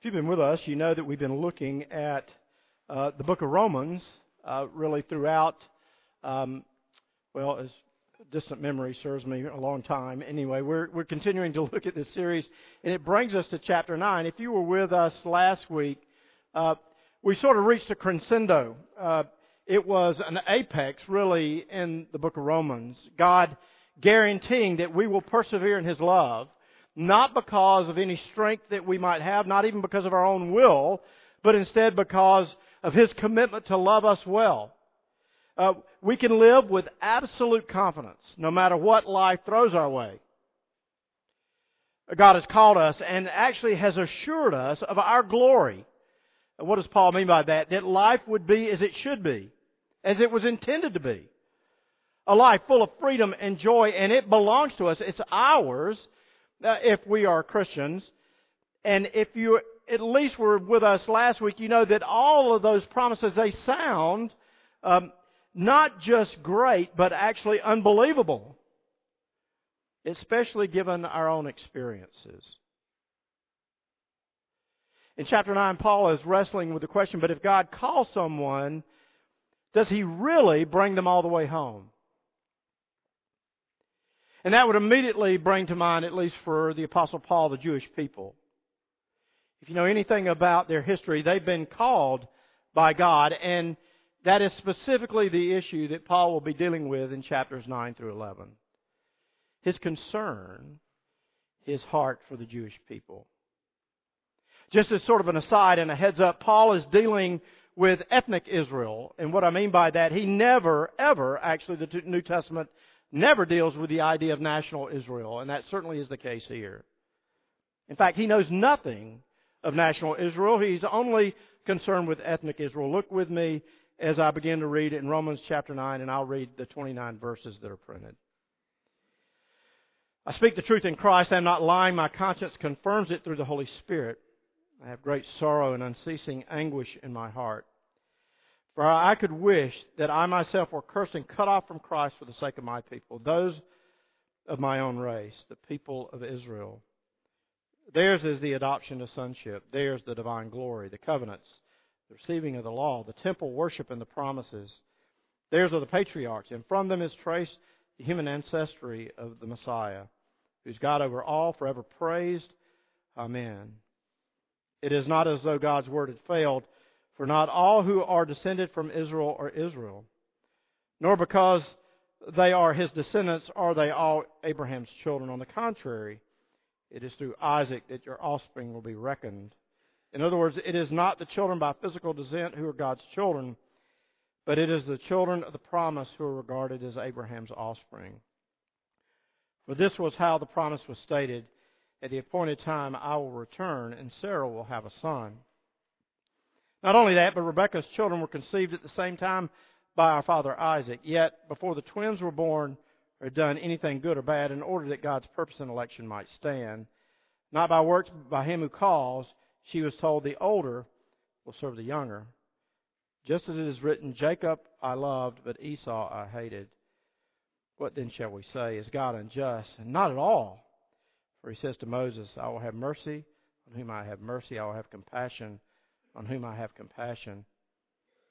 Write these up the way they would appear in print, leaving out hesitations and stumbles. If you've been with us, you know that we've been looking at the book of Romans really throughout, well, as distant memory serves me, a long time. Anyway, we're continuing to look at this series, and it brings us to chapter 9. If you were with us last week, we sort of reached a crescendo. It was an apex, really, in the book of Romans. God guaranteeing that we will persevere in His love, not because of any strength that we might have, not even because of our own will, but instead because of His commitment to love us well. We can live with absolute confidence, no matter what life throws our way. God has called us and actually has assured us of our glory. What does Paul mean by that? That life would be as it should be, as it was intended to be. A life full of freedom and joy, and it belongs to us. It's ours if we are Christians. And if you at least were with us last week, you know that all of those promises, they sound not just great, but actually unbelievable, especially given our own experiences. In chapter 9, Paul is wrestling with the question, but if God calls someone, does He really bring them all the way home? And that would immediately bring to mind, at least for the Apostle Paul, the Jewish people. If you know anything about their history, they've been called by God, and that is specifically the issue that Paul will be dealing with in chapters 9 through 11. His concern, his heart for the Jewish people. Just as sort of an aside and a heads up, Paul is dealing with ethnic Israel. And what I mean by that, he never, ever, actually the New Testament never deals with the idea of national Israel, and that certainly is the case here. In fact, he knows nothing of national Israel. He's only concerned with ethnic Israel. Look with me as I begin to read in Romans chapter 9, and I'll read the 29 verses that are printed. I speak the truth in Christ. I am not lying. My conscience confirms it through the Holy Spirit. I have great sorrow and unceasing anguish in my heart. For I could wish that I myself were cursed and cut off from Christ for the sake of my people, those of my own race, the people of Israel. Theirs is the adoption to sonship. Theirs the divine glory, the covenants, the receiving of the law, the temple worship, and the promises. Theirs are the patriarchs, and from them is traced the human ancestry of the Messiah, who's God over all, forever praised. Amen. It is not as though God's word had failed, for not all who are descended from Israel are Israel, nor because they are his descendants are they all Abraham's children. On the contrary, it is through Isaac that your offspring will be reckoned. In other words, it is not the children by physical descent who are God's children, but it is the children of the promise who are regarded as Abraham's offspring. For this was how the promise was stated, at the appointed time I will return, and Sarah will have a son. Not only that, but Rebecca's children were conceived at the same time by our father Isaac. Yet, before the twins were born or done anything good or bad, in order that God's purpose and election might stand, not by works, but by him who calls, she was told, the older will serve the younger. Just as it is written, Jacob I loved, but Esau I hated. What then shall we say? Is God unjust? And not at all. For he says to Moses, I will have mercy on whom I have mercy, I will have compassion on whom I have compassion.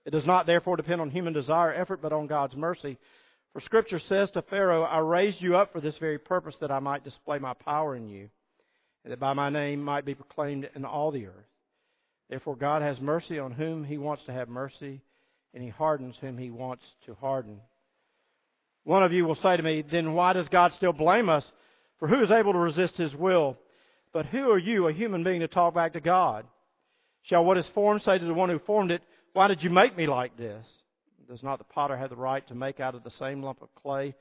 It does not therefore depend on human desire or effort, but on God's mercy. For Scripture says to Pharaoh, I raised you up for this very purpose, that I might display my power in you, and that by my name might be proclaimed in all the earth. Therefore God has mercy on whom He wants to have mercy, and He hardens whom He wants to harden. One of you will say to me, then why does God still blame us? For who is able to resist His will? But who are you, a human being, to talk back to God? Shall what is formed say to the one who formed it, why did you make me like this? Does not the potter have the right to make out of the same lump of clay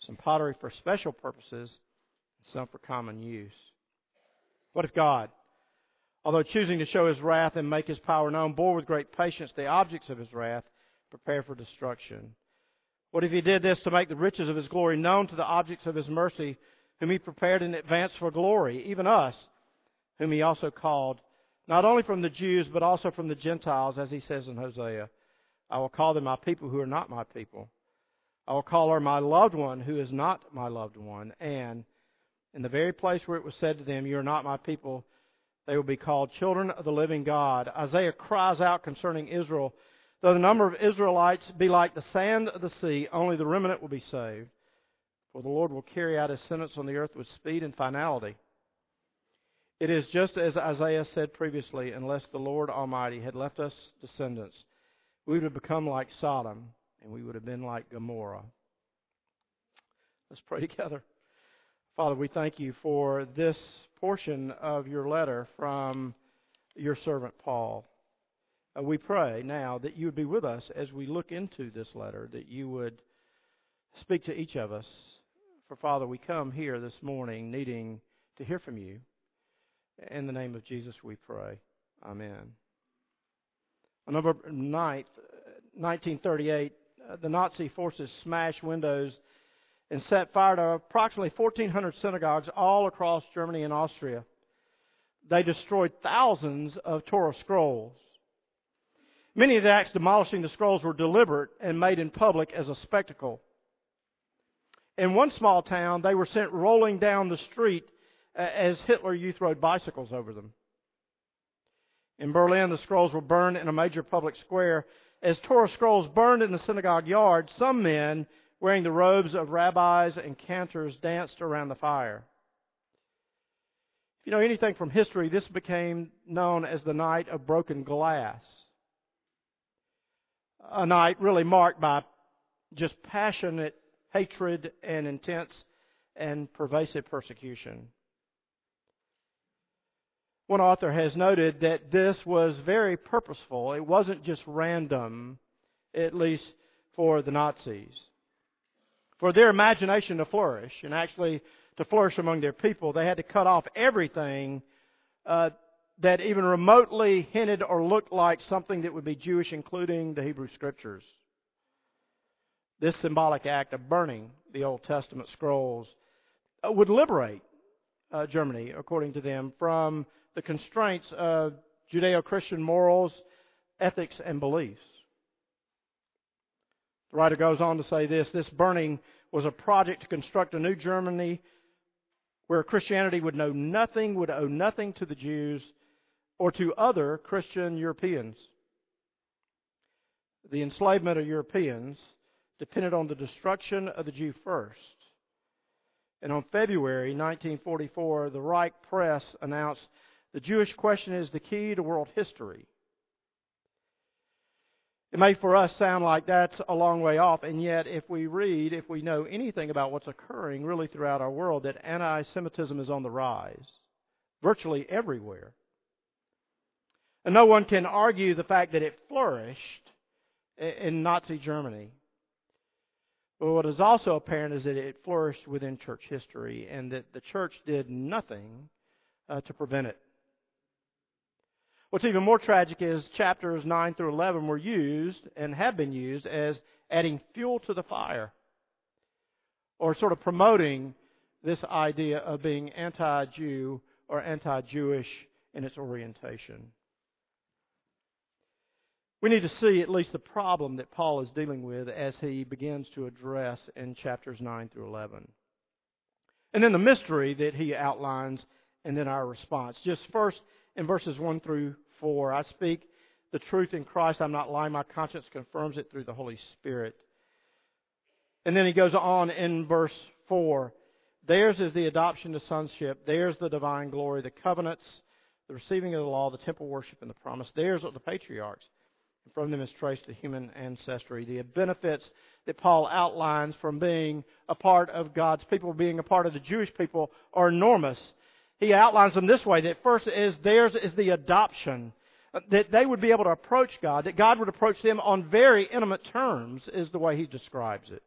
some pottery for special purposes and some for common use? What if God, although choosing to show His wrath and make His power known, bore with great patience the objects of His wrath, prepared for destruction? What if He did this to make the riches of His glory known to the objects of His mercy, whom He prepared in advance for glory, even us, whom He also called, not only from the Jews, but also from the Gentiles, as He says in Hosea, I will call them my people who are not my people. I will call her my loved one who is not my loved one. And in the very place where it was said to them, you are not my people, They will be called children of the living God. Isaiah cries out concerning Israel, though the number of Israelites be like the sand of the sea, only the remnant will be saved. For the Lord will carry out His sentence on the earth with speed and finality. It is just as Isaiah said previously, unless the Lord Almighty had left us descendants, we would have become like Sodom, and we would have been like Gomorrah. Let's pray together. Father, we thank You for this portion of Your letter from Your servant Paul. We pray now that You would be with us as we look into this letter, that You would speak to each of us. For Father, we come here this morning needing to hear from You. In the name of Jesus we pray. Amen. On November 9th, 1938, the Nazi forces smashed windows and set fire to approximately 1,400 synagogues all across Germany and Austria. They destroyed thousands of Torah scrolls. Many of the acts demolishing the scrolls were deliberate and made in public as a spectacle. In one small town, they were sent rolling down the street as Hitler Youth rode bicycles over them. In Berlin, the scrolls were burned in a major public square. As Torah scrolls burned in the synagogue yard, some men wearing the robes of rabbis and cantors danced around the fire. If you know anything from history, this became known as the Night of Broken Glass, a night really marked by just passionate hatred and intense and pervasive persecution. One author has noted that this was very purposeful. It wasn't just random, at least for the Nazis. For their imagination to flourish, and actually to flourish among their people, they had to cut off everything that even remotely hinted or looked like something that would be Jewish, including the Hebrew Scriptures. This symbolic act of burning the Old Testament scrolls would liberate Germany, according to them, from the constraints of Judeo-Christian morals, ethics, and beliefs. The writer goes on to say this: this burning was a project to construct a new Germany where Christianity would know nothing, would owe nothing to the Jews or to other Christian Europeans. The enslavement of Europeans depended on the destruction of the Jew first. And on February 1944, the Reich Press announced, "The Jewish question is the key to world history." It may for us sound like that's a long way off, and yet if we know anything about what's occurring really throughout our world, that anti-Semitism is on the rise, virtually everywhere. And no one can argue the fact that it flourished in Nazi Germany. But what is also apparent is that it flourished within church history, and that the church did nothing to prevent it. What's even more tragic is chapters 9 through 11 were used and have been used as adding fuel to the fire, or sort of promoting this idea of being anti-Jew or anti-Jewish in its orientation. We need to see at least the problem that Paul is dealing with as he begins to address in chapters 9 through 11. And then the mystery that he outlines, and then our response. Just first, in verses 1 through 4, I speak the truth in Christ. I'm not lying. My conscience confirms it through the Holy Spirit. And then he goes on in verse 4. Theirs is the adoption to sonship. Theirs the divine glory, the covenants, the receiving of the law, the temple worship, and the promise. Theirs are the patriarchs. And from them is traced the human ancestry. The benefits that Paul outlines from being a part of God's people, being a part of the Jewish people, are enormous. He outlines them this way, that first is theirs is the adoption, that they would be able to approach God, that God would approach them on very intimate terms, is the way he describes it.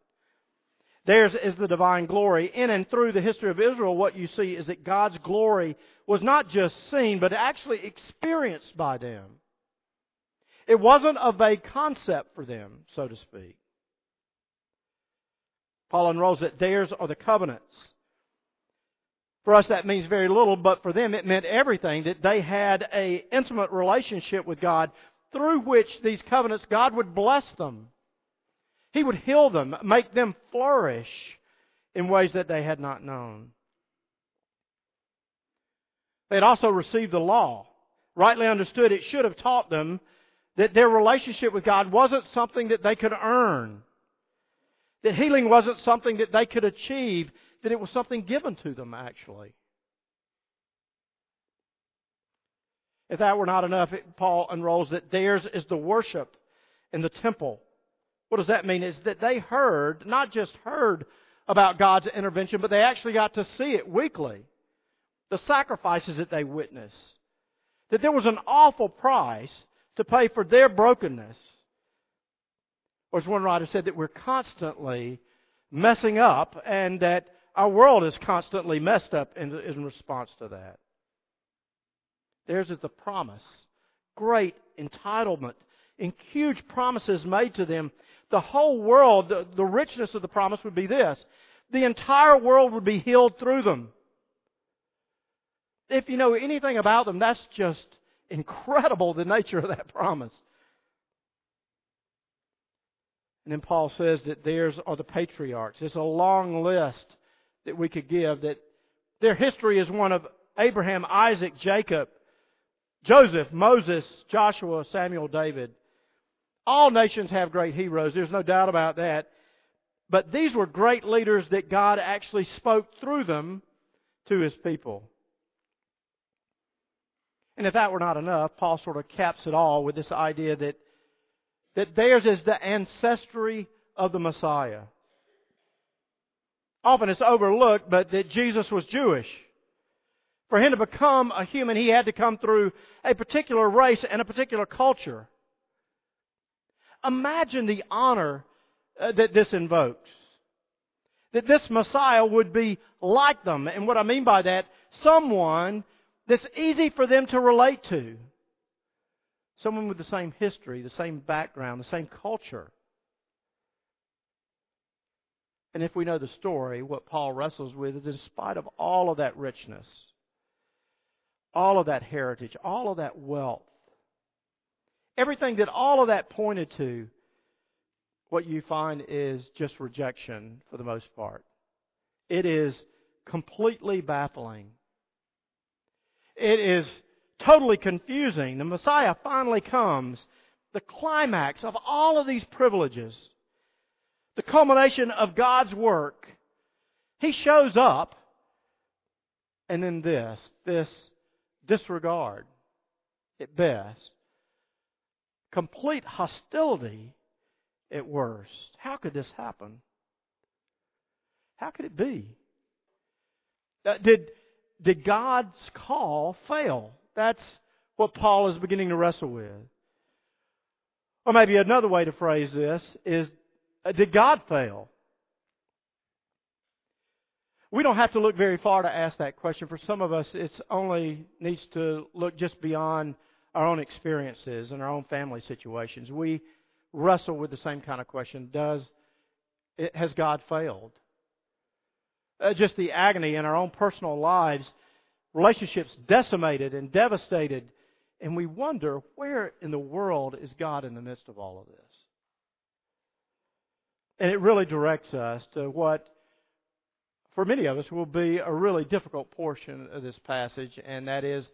Theirs is the divine glory. In and through the history of Israel, what you see is that God's glory was not just seen, but actually experienced by them. It wasn't a vague concept for them, so to speak. Paul unrolls that theirs are the covenants. For us, that means very little, but for them, it meant everything, that they had an intimate relationship with God through which these covenants, God would bless them. He would heal them, make them flourish in ways that they had not known. They had also received the law. Rightly understood, it should have taught them that their relationship with God wasn't something that they could earn, that healing wasn't something that they could achieve, that it was something given to them, actually. If that were not enough, Paul unrolls that theirs is the worship in the temple. What does that mean? Is that they heard, not just heard about God's intervention, but they actually got to see it weekly. The sacrifices that they witnessed. That there was an awful price to pay for their brokenness. Or as one writer said, that we're constantly messing up and that our world is constantly messed up in response to that. Theirs is the promise. Great entitlement and huge promises made to them. The whole world, the richness of the promise would be this. The entire world would be healed through them. If you know anything about them, that's just incredible, the nature of that promise. And then Paul says that theirs are the patriarchs. It's a long list that we could give, that their history is one of Abraham, Isaac, Jacob, Joseph, Moses, Joshua, Samuel, David. All nations have great heroes. There's no doubt about that. But these were great leaders that God actually spoke through them to His people. And if that were not enough, Paul sort of caps it all with this idea that theirs is the ancestry of the Messiah. Often it's overlooked, but that Jesus was Jewish. For Him to become a human, He had to come through a particular race and a particular culture. Imagine the honor that this invokes. That this Messiah would be like them. And what I mean by that, someone that's easy for them to relate to. Someone with the same history, the same background, the same culture. And if we know the story, what Paul wrestles with is in spite of all of that richness, all of that heritage, all of that wealth, everything that all of that pointed to, what you find is just rejection for the most part. It is completely baffling. It is totally confusing. The Messiah finally comes. The climax of all of these privileges, the culmination of God's work, He shows up, and then this disregard at best, complete hostility at worst. How could this happen? How could it be? Did God's call fail? That's what Paul is beginning to wrestle with. Or maybe another way to phrase this is, did God fail? We don't have to look very far to ask that question. For some of us, it only needs to look just beyond our own experiences and our own family situations. We wrestle with the same kind of question. Has God failed? Just the agony in our own personal lives, relationships decimated and devastated, and we wonder, where in the world is God in the midst of all of this? And it really directs us to what, for many of us, will be a really difficult portion of this passage, and that is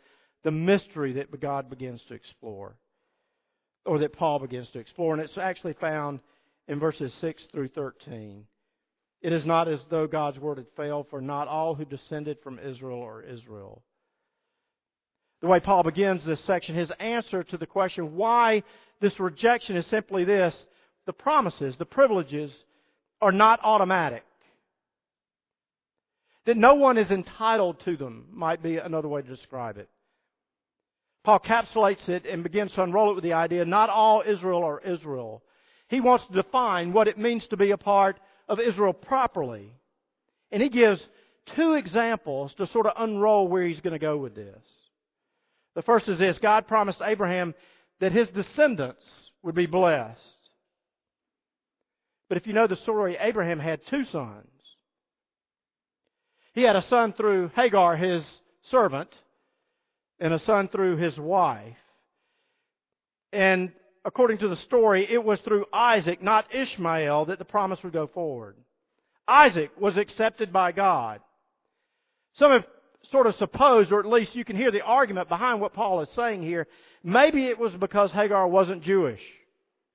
the mystery that God begins to explore, or that Paul begins to explore, and it's actually found in verses 6 through 13. It is not as though God's word had failed, for not all who descended from Israel are Israel. The way Paul begins this section, his answer to the question why this rejection is simply this: the promises, the privileges are not automatic. That no one is entitled to them might be another way to describe it. Paul encapsulates it and begins to unroll it with the idea, not all Israel are Israel. He wants to define what it means to be a part of Israel properly. And he gives two examples to sort of unroll where he's going to go with this. The first is this: God promised Abraham that his descendants would be blessed. But if you know the story, Abraham had two sons. He had a son through Hagar, his servant, and a son through his wife. And according to the story, it was through Isaac, not Ishmael, that the promise would go forward. Isaac was accepted by God. Some have sort of suppose, or at least you can hear the argument behind what Paul is saying here. Maybe it was because Hagar wasn't Jewish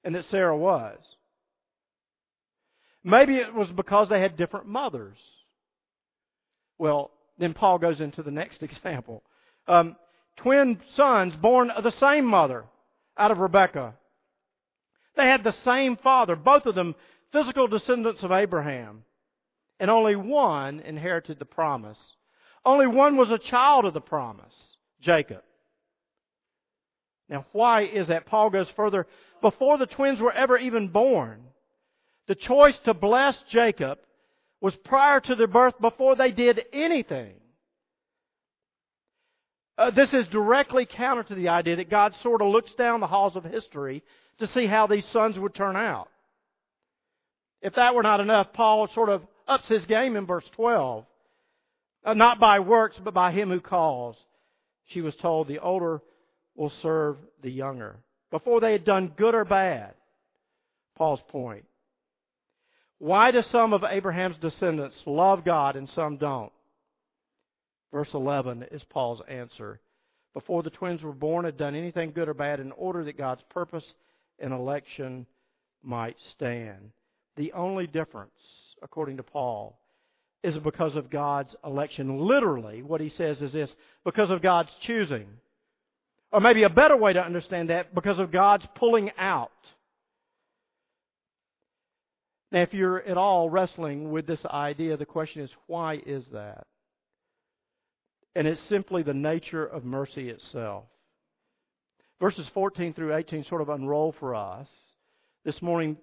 and that Sarah was. Maybe it was because they had different mothers. Well, then Paul goes into the next example. Twin sons born of the same mother out of Rebecca. They had the same father, both of them physical descendants of Abraham. And only one inherited the promise. Only one was a child of the promise, Jacob. Now, why is that? Paul goes further. Before the twins were ever even born, the choice to bless Jacob was prior to their birth, before they did anything. This is directly counter to the idea that God sort of looks down the halls of history to see how these sons would turn out. If that were not enough, Paul sort of ups his game in verse 12. Not by works, but by him who calls. She was told, the older will serve the younger. Before they had done good or bad. Paul's point. Why do some of Abraham's descendants love God and some don't? Verse 11 is Paul's answer. Before the twins were born, had done anything good or bad, in order that God's purpose and election might stand. The only difference, according to Paul, is because of God's election. Literally, what he says is this: because of God's choosing. Or maybe a better way to understand that, because of God's pulling out. Now, if you're at all wrestling with this idea, the question is, why is that? And it's simply the nature of mercy itself. Verses 14 through 18 sort of unroll for us this morning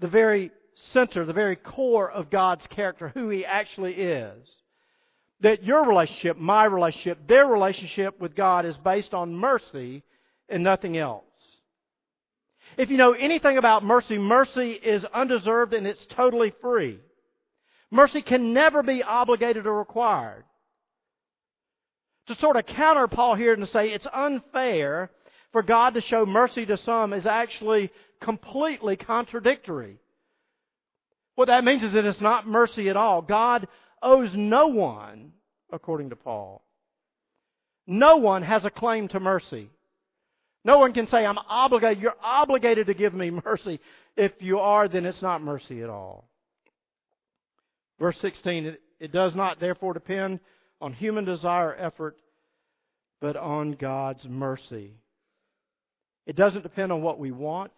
the very center, the very core of God's character, who He actually is. That your relationship, my relationship, their relationship with God is based on mercy and nothing else. If you know anything about mercy, mercy is undeserved and it's totally free. Mercy can never be obligated or required. To sort of counter Paul here and say it's unfair for God to show mercy to some is actually completely contradictory. What that means is that it's not mercy at all. God owes no one, according to Paul. No one has a claim to mercy. No one can say, I'm obligated. You're obligated to give me mercy. If you are, then it's not mercy at all. Verse 16, it does not therefore depend on human desire or effort, but on God's mercy. It doesn't depend on what we want.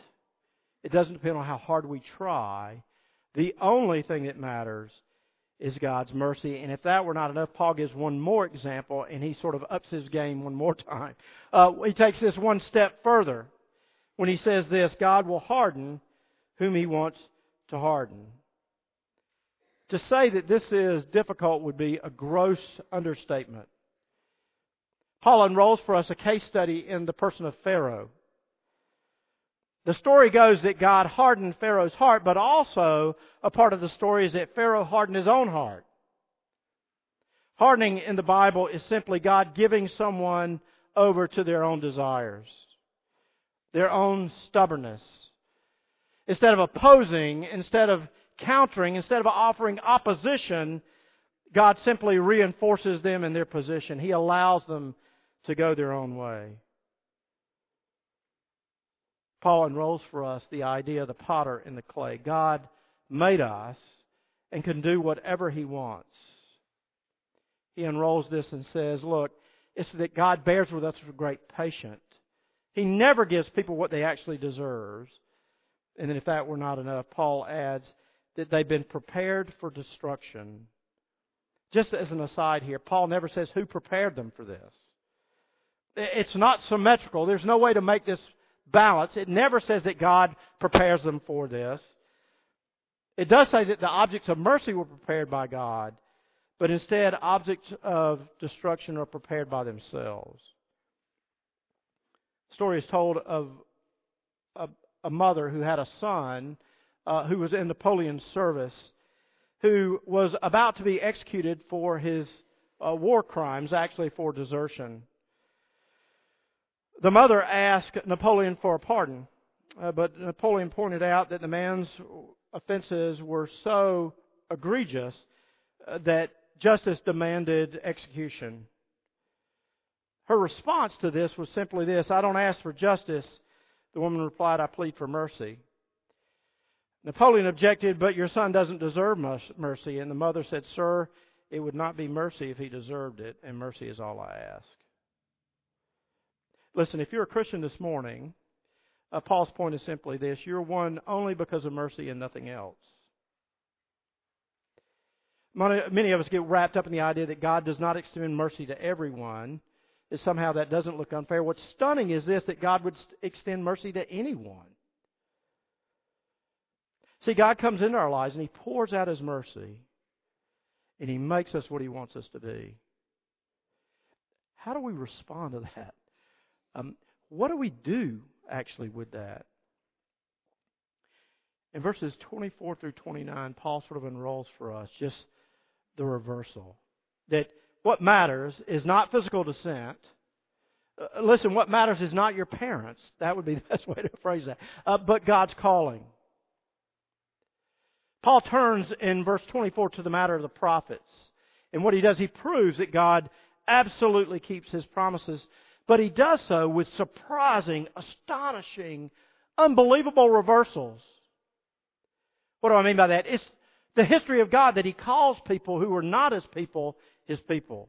It doesn't depend on how hard we try. The only thing that matters is God's mercy. And if that were not enough, Paul gives one more example, and he sort of ups his game one more time. He takes this one step further when he says this: God will harden whom He wants to harden. To say that this is difficult would be a gross understatement. Paul unrolls for us a case study in the person of Pharaoh. The story goes that God hardened Pharaoh's heart, but also a part of the story is that Pharaoh hardened his own heart. Hardening in the Bible is simply God giving someone over to their own desires, their own stubbornness. Instead of opposing, instead of countering, instead of offering opposition, God simply reinforces them in their position. He allows them to go their own way. Paul unrolls for us the idea of the potter and the clay. God made us and can do whatever He wants. He unrolls this and says, look, it's that God bears with us with great patience. He never gives people what they actually deserve. And then if that were not enough, Paul adds that they've been prepared for destruction. Just as an aside here, Paul never says who prepared them for this. It's not symmetrical. There's no way to make this balance. It never says that God prepares them for this. It does say that the objects of mercy were prepared by God, but instead objects of destruction are prepared by themselves. The story is told of a mother who had a son who was in Napoleon's service, who was about to be executed for his war crimes, actually for desertion. The mother asked Napoleon for a pardon, but Napoleon pointed out that the man's offenses were so egregious that justice demanded execution. Her response to this was simply this: I don't ask for justice. The woman replied, I plead for mercy. Napoleon objected, but your son doesn't deserve mercy. And the mother said, Sir, it would not be mercy if he deserved it, and mercy is all I ask. Listen, if you're a Christian this morning, Paul's point is simply this: you're one only because of mercy and nothing else. Many of us get wrapped up in the idea that God does not extend mercy to everyone, that somehow that doesn't look unfair. What's stunning is this, that God would extend mercy to anyone. See, God comes into our lives and He pours out His mercy, and He makes us what He wants us to be. How do we respond to that? What do we do, actually, with that? In verses 24 through 29, Paul sort of unrolls for us just the reversal. That what matters is not physical descent. Listen, what matters is not your parents. That would be the best way to phrase that. But God's calling. Paul turns in verse 24 to the matter of the prophets. And what he does, he proves that God absolutely keeps His promises. But He does so with surprising, astonishing, unbelievable reversals. What do I mean by that? It's the history of God that He calls people who are not His people, His people.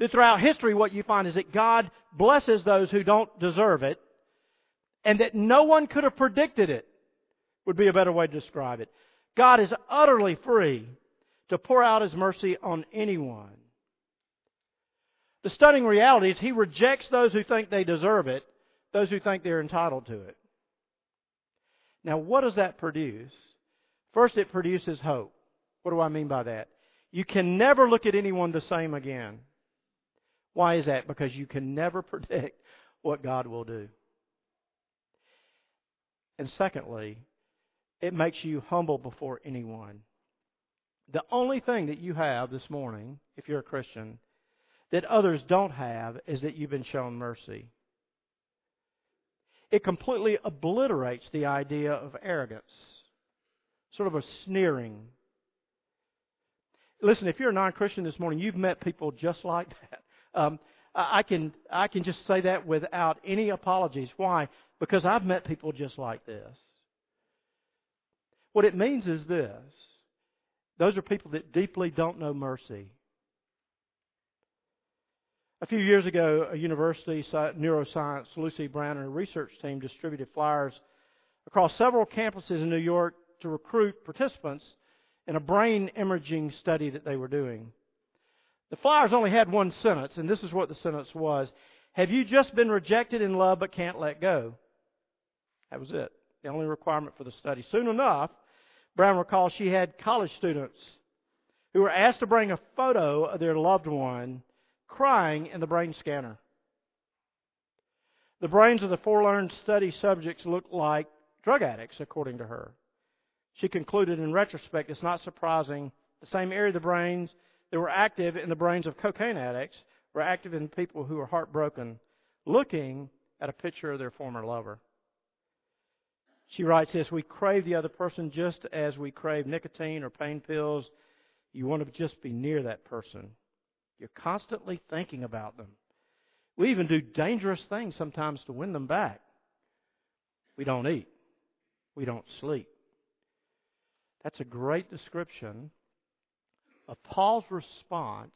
That throughout history, what you find is that God blesses those who don't deserve it, and that no one could have predicted it, would be a better way to describe it. God is utterly free to pour out His mercy on anyone. The stunning reality is He rejects those who think they deserve it, those who think they're entitled to it. Now, what does that produce? First, it produces hope. What do I mean by that? You can never look at anyone the same again. Why is that? Because you can never predict what God will do. And secondly, it makes you humble before anyone. The only thing that you have this morning, if you're a Christian, that others don't have is that you've been shown mercy. It completely obliterates the idea of arrogance, sort of a sneering. Listen, if you're a non-Christian this morning, you've met people just like that. I can just say that without any apologies. Why? Because I've met people just like this. What it means is this: those are people that deeply don't know mercy. A few years ago, a university neuroscience, Lucy Brown, and her research team distributed flyers across several campuses in New York to recruit participants in a brain imaging study that they were doing. The flyers only had one sentence, and this is what the sentence was: Have you just been rejected in love but can't let go? That was it, the only requirement for the study. Soon enough, Brown recalls she had college students who were asked to bring a photo of their loved one crying in the brain scanner. The brains of the four learned study subjects looked like drug addicts, according to her. She concluded in retrospect, it's not surprising the same area of the brains that were active in the brains of cocaine addicts were active in people who were heartbroken looking at a picture of their former lover. She writes this: We crave the other person just as we crave nicotine or pain pills. You want to just be near that person. You're constantly thinking about them. We even do dangerous things sometimes to win them back. We don't eat. We don't sleep. That's a great description of Paul's response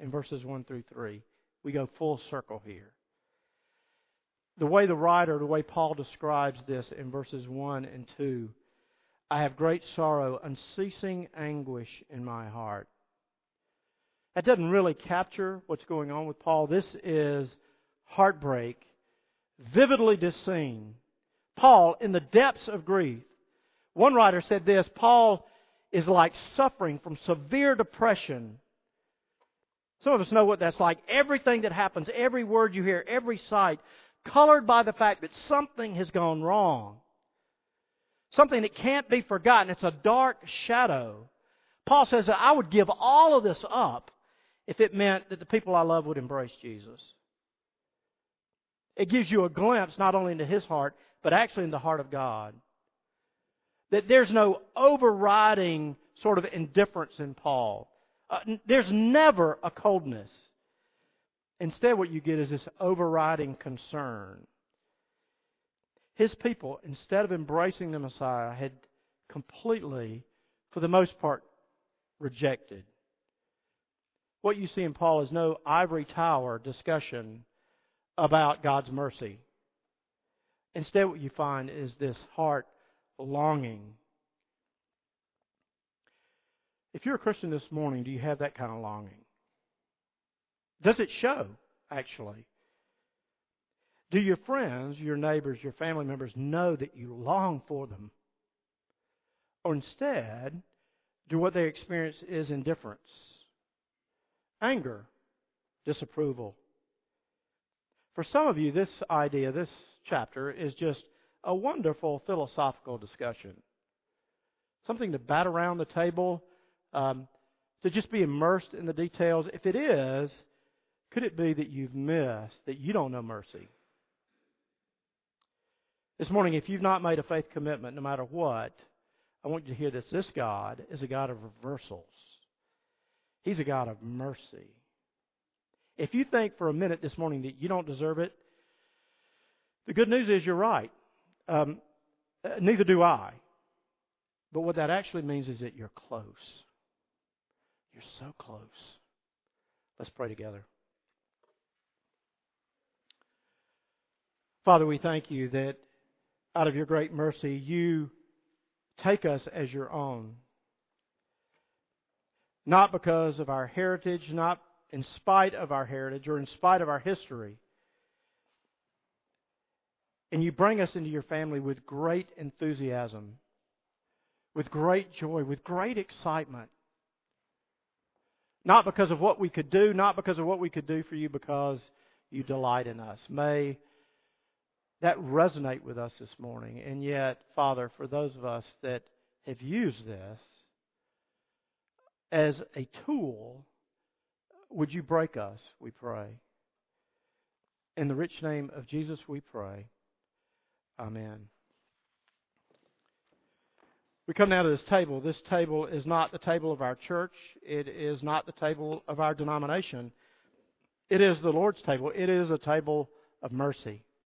in verses 1 through 3. We go full circle here. The way Paul describes this in verses 1 and 2, I have great sorrow, unceasing anguish in my heart. That doesn't really capture what's going on with Paul. This is heartbreak, vividly seen. Paul, in the depths of grief. One writer said this: Paul is like suffering from severe depression. Some of us know what that's like. Everything that happens, every word you hear, every sight, colored by the fact that something has gone wrong. Something that can't be forgotten. It's a dark shadow. Paul says that I would give all of this up if it meant that the people I love would embrace Jesus. It gives you a glimpse not only into his heart, but actually in the heart of God. That there's no overriding sort of indifference in Paul. There's never a coldness. Instead, what you get is this overriding concern. His people, instead of embracing the Messiah, had completely, for the most part, rejected. What you see in Paul is no ivory tower discussion about God's mercy. Instead, what you find is this heart longing. If you're a Christian this morning, do you have that kind of longing? Does it show, actually? Do your friends, your neighbors, your family members know that you long for them? Or instead, do what they experience is indifference, anger, disapproval. For some of you, this idea, this chapter, is just a wonderful philosophical discussion. Something to bat around the table, to just be immersed in the details. If it is, could it be that you've missed that you don't know mercy? This morning, if you've not made a faith commitment, no matter what, I want you to hear this. This God is a God of reversals. He's a God of mercy. If you think for a minute this morning that you don't deserve it, the good news is you're right. Neither do I. But what that actually means is that you're close. You're so close. Let's pray together. Father, we thank you that out of your great mercy, you take us as your own. Not because of our heritage, not in spite of our heritage or in spite of our history. And you bring us into your family with great enthusiasm, with great joy, with great excitement. Not because of what we could do, not because of what we could do for you, because you delight in us. May that resonate with us this morning. And yet, Father, for those of us that have used this as a tool, would you break us, we pray. In the rich name of Jesus we pray. Amen. We come now to this table. This table is not the table of our church. It is not the table of our denomination. It is the Lord's table. It is a table of mercy.